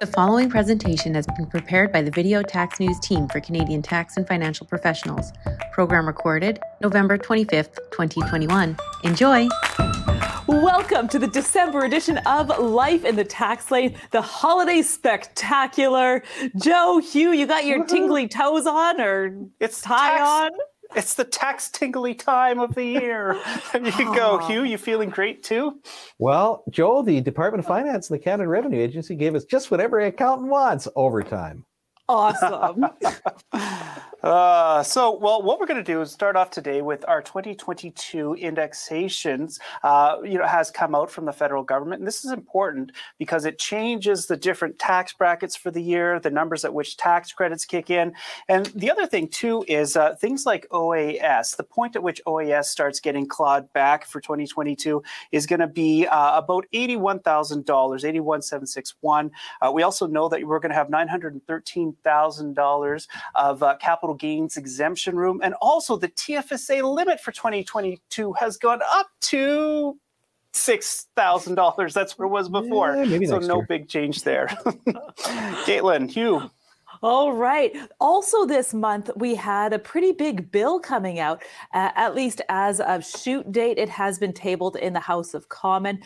The following presentation has been prepared by the Video Tax News team for Canadian tax and financial professionals. Program recorded November 25th, 2021. Enjoy! Welcome to the December edition of Life in the Tax Lane, the holiday spectacular. Joe, Hugh, you got your tingly toes on, or it's tie on? It's the tax tingly time of the year. There you go, Hugh. You feeling great too? Well, Joe, the Department of Finance and the Canada Revenue Agency gave us just what every accountant wants: overtime. Awesome. What we're going to do is start off today with our 2022 indexations, has come out from the federal government. And this is important because it changes the different tax brackets for the year, the numbers at which tax credits kick in. And the other thing, too, is things like OAS. The point at which OAS starts getting clawed back for 2022 is going to be about $81,000, $81,761. We also know that we're going to have $913,000 of capital gains exemption room, and also the TFSA limit for 2022 has gone up to $6,000. That's what it was before. So no big change there. Caitlin, Hugh. All right. Also this month, we had a pretty big bill coming out, at least as of shoot date. It has been tabled in the House of Commons.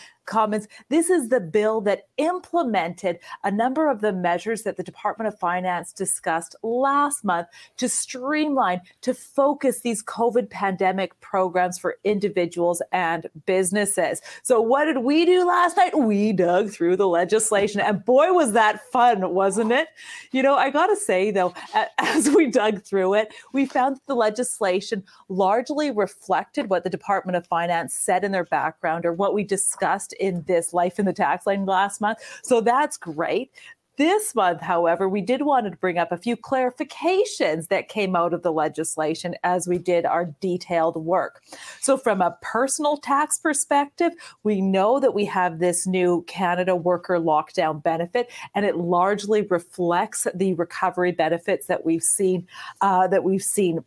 This is the bill that implemented a number of the measures that the Department of Finance discussed last month to streamline, to focus these COVID pandemic programs for individuals and businesses. So what did we do last night? We dug through the legislation, and boy, was that fun, wasn't it? You know, I gotta say though, as we dug through it, we found that the legislation largely reflected what the Department of Finance said in their background, or what we discussed in this Life in the Tax Lane last month. So that's great. This month, however, we did want to bring up a few clarifications that came out of the legislation as we did our detailed work. So from a personal tax perspective, we know that we have this new Canada Worker Lockdown Benefit, and it largely reflects the recovery benefits that we've seen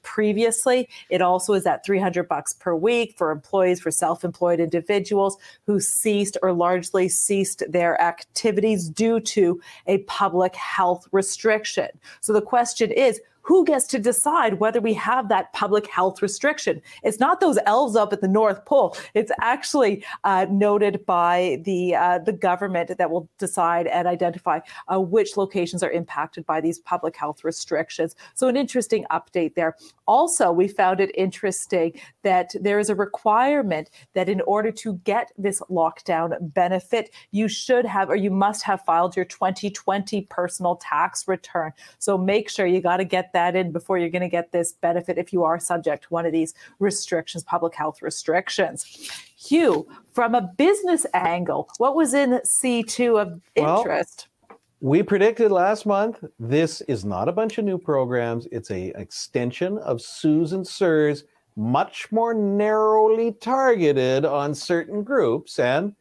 previously. It also is at $300 per week for employees, for self-employed individuals who ceased or largely ceased their activities due to a public health restriction. So the question is, who gets to decide whether we have that public health restriction? It's not those elves up at the North Pole. It's actually noted by the government that will decide and identify which locations are impacted by these public health restrictions. So an interesting update there. Also, we found it interesting that there is a requirement that in order to get this lockdown benefit, you should have, or you must have, filed your 2020 personal tax return. So make sure you got to get that in before you're going to get this benefit if you are subject to one of these restrictions, public health restrictions. Hugh, from a business angle, what was in C2 of interest? Well, we predicted last month, this is not a bunch of new programs. It's an extension of SUSE and SIRS, much more narrowly targeted on certain groups. And,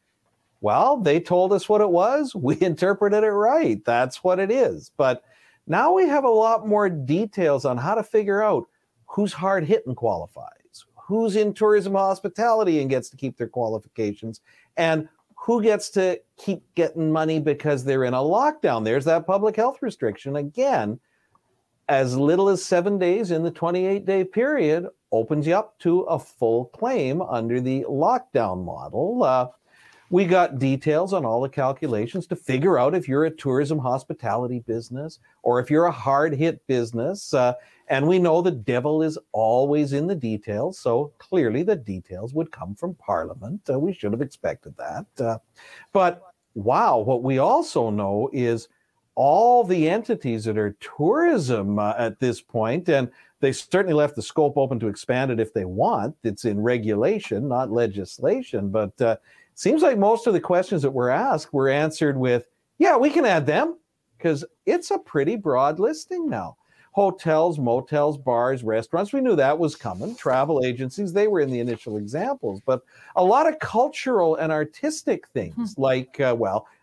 well, they told us what it was. We interpreted it right. That's what it is. But now we have a lot more details on how to figure out who's hard hit and qualifies, who's in tourism hospitality and gets to keep their qualifications, and who gets to keep getting money because they're in a lockdown. There's that public health restriction. Again, as little as 7 days in the 28-day period opens you up to a full claim under the lockdown model. We got details on all the calculations to figure out if you're a tourism hospitality business or if you're a hard hit business. And we know the devil is always in the details. So clearly the details would come from Parliament. We should have expected that. But wow, what we also know is all the entities that are tourism at this point, and they certainly left the scope open to expand it if they want. It's in regulation, not legislation, but seems like most of the questions that were asked were answered with, yeah, we can add them, because it's a pretty broad listing now. Hotels, motels, bars, restaurants, we knew that was coming. Travel agencies, they were in the initial examples. But a lot of cultural and artistic things like,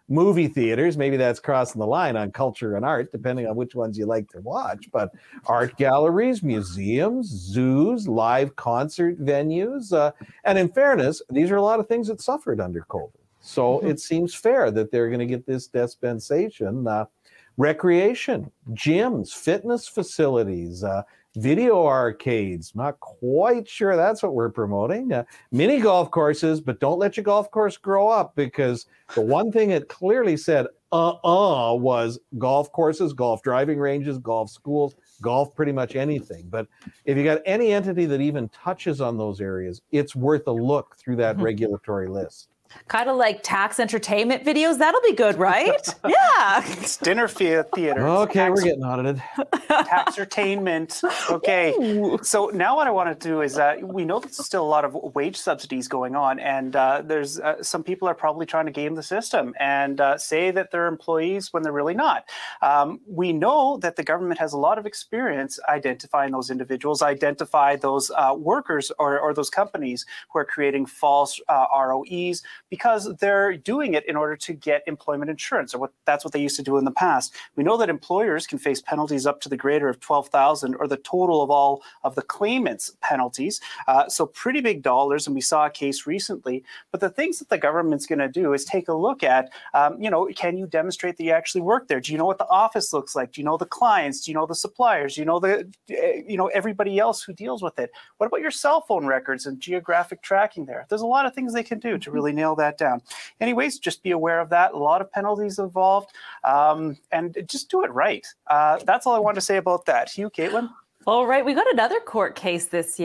movie theaters, maybe that's crossing the line on culture and art, depending on which ones you like to watch. But art galleries, museums, zoos, live concert venues. And in fairness, these are a lot of things that suffered under COVID. So it seems fair that they're going to get this dispensation. Recreation, gyms, fitness facilities, video arcades. Not quite sure that's what we're promoting. Mini golf courses, but don't let your golf course grow up, because the one thing it clearly said was golf courses, golf driving ranges, golf schools, golf, pretty much anything. But if you got any entity that even touches on those areas, it's worth a look through that regulatory list. Kind of like tax entertainment videos. That'll be good, right? Yeah. It's dinner theater. Okay, we're getting audited. Tax entertainment. Okay. Ooh. So now what I want to do is we know there's still a lot of wage subsidies going on, and there's some people are probably trying to game the system and say that they're employees when they're really not. We know that the government has a lot of experience identifying those individuals, identify those workers or those companies who are creating false ROEs, because they're doing it in order to get employment insurance, or that's what they used to do in the past. We know that employers can face penalties up to the greater of $12,000, or the total of all of the claimants' penalties. So pretty big dollars, and we saw a case recently. But the things that the government's going to do is take a look at, can you demonstrate that you actually work there? Do you know what the office looks like? Do you know the clients? Do you know the suppliers? Do you know everybody else who deals with it? What about your cell phone records and geographic tracking there? There's a lot of things they can do to really nail that down. Anyways, just be aware of that. A lot of penalties involved, and just do it right. That's all I wanted to say about that. Hugh, Caitlin? All right, we got another court case this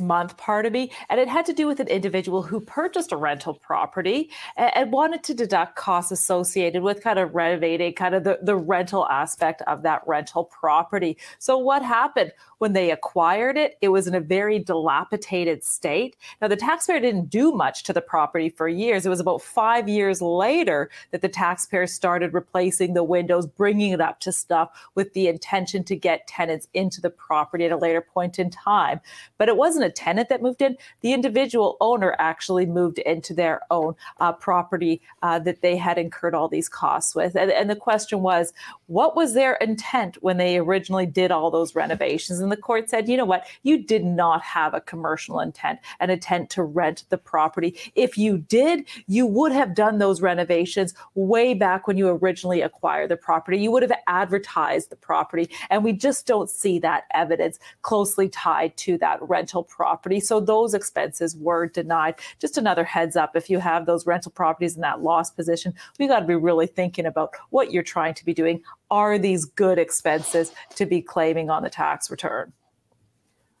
month, and it had to do with an individual who purchased a rental property and wanted to deduct costs associated with kind of renovating kind of the rental aspect of that rental property. So what happened? When they acquired it, it was in a very dilapidated state. Now, the taxpayer didn't do much to the property for years. It was about 5 years later that the taxpayer started replacing the windows, bringing it up to snuff, with the intention to get tenants into the property at a later point in time. But it wasn't a tenant that moved in. The individual owner actually moved into their own property that they had incurred all these costs with. And the question was, what was their intent when they originally did all those renovations? And the court said, you know what? You did not have a commercial intent, an intent to rent the property. If you did, you would have done those renovations way back when you originally acquired the property. You would have advertised the property. And we just don't see that evidence closely tied to that rental property. So those expenses were denied. Just another heads up, if you have those rental properties in that loss position, we got to be really thinking about what you're trying to be doing. Are these good expenses to be claiming on the tax return?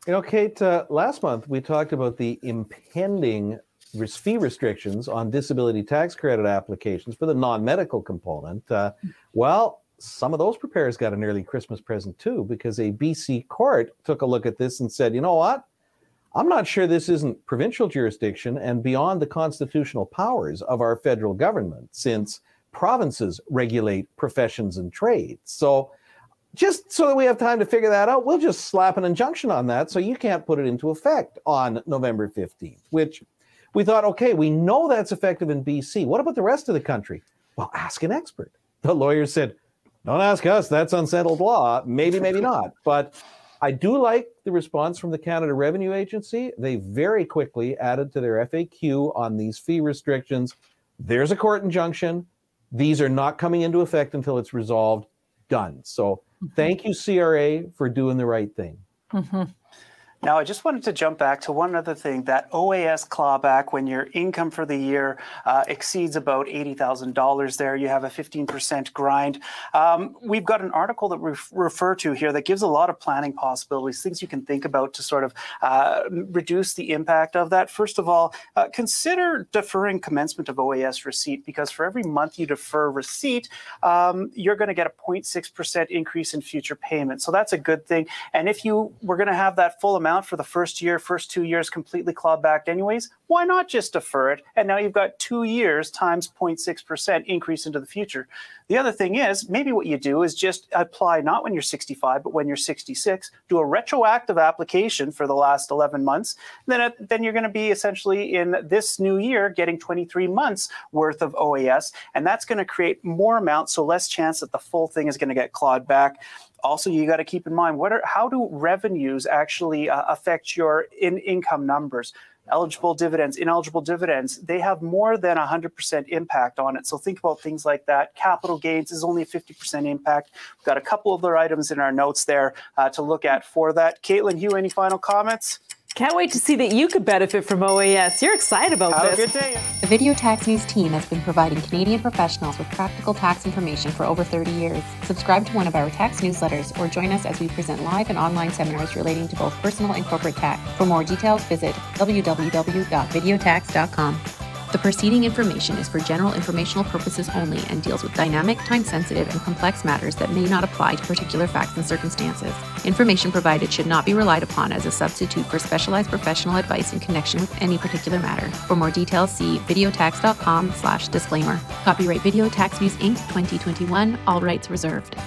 You know, Kate, last month we talked about the impending fee restrictions on disability tax credit applications for the non-medical component. Some of those preparers got an early Christmas present too, because a BC court took a look at this and said, you know what? I'm not sure this isn't provincial jurisdiction and beyond the constitutional powers of our federal government, since provinces regulate professions and trades. So just so that we have time to figure that out, we'll just slap an injunction on that so you can't put it into effect on November 15th, which we thought, okay, we know that's effective in BC. What about the rest of the country? Well, ask an expert. The lawyer said, don't ask us. That's unsettled law. Maybe, maybe not. But I do like the response from the Canada Revenue Agency. They very quickly added to their FAQ on these fee restrictions. There's a court injunction. These are not coming into effect until it's resolved. Done. So thank you, CRA, for doing the right thing. Mm-hmm. Now, I just wanted to jump back to one other thing, that OAS clawback when your income for the year exceeds about $80,000 there. You have a 15% grind. We've got an article that we refer to here that gives a lot of planning possibilities, things you can think about to sort of reduce the impact of that. First of all, consider deferring commencement of OAS receipt, because for every month you defer receipt, you're going to get a 0.6% increase in future payments. So that's a good thing. And if you were going to have that full amount for the first year, first 2 years completely clawed back anyways, why not just defer it? And now you've got 2 years times 0.6% increase into the future. The other thing is, maybe what you do is just apply not when you're 65, but when you're 66, do a retroactive application for the last 11 months. Then you're going to be essentially in this new year getting 23 months worth of OAS, and that's going to create more amount, so less chance that the full thing is going to get clawed back. Also, you got to keep in mind, how do revenues actually affect your income numbers? eligible dividends, ineligible dividends, they have more than 100% impact on it. So think about things like that. Capital gains is only a 50% impact. We've got a couple other items in our notes there to look at for that. Caitlin, Hugh, any final comments? Can't wait to see that you could benefit from OAS. You're excited about this. Have a good day. The Video Tax News team has been providing Canadian professionals with practical tax information for over 30 years. Subscribe to one of our tax newsletters or join us as we present live and online seminars relating to both personal and corporate tax. For more details, visit www.videotax.com. The preceding information is for general informational purposes only and deals with dynamic, time-sensitive, and complex matters that may not apply to particular facts and circumstances. Information provided should not be relied upon as a substitute for specialized professional advice in connection with any particular matter. For more details, see videotax.com/disclaimer. Copyright Video Tax News, Inc. 2021. All rights reserved.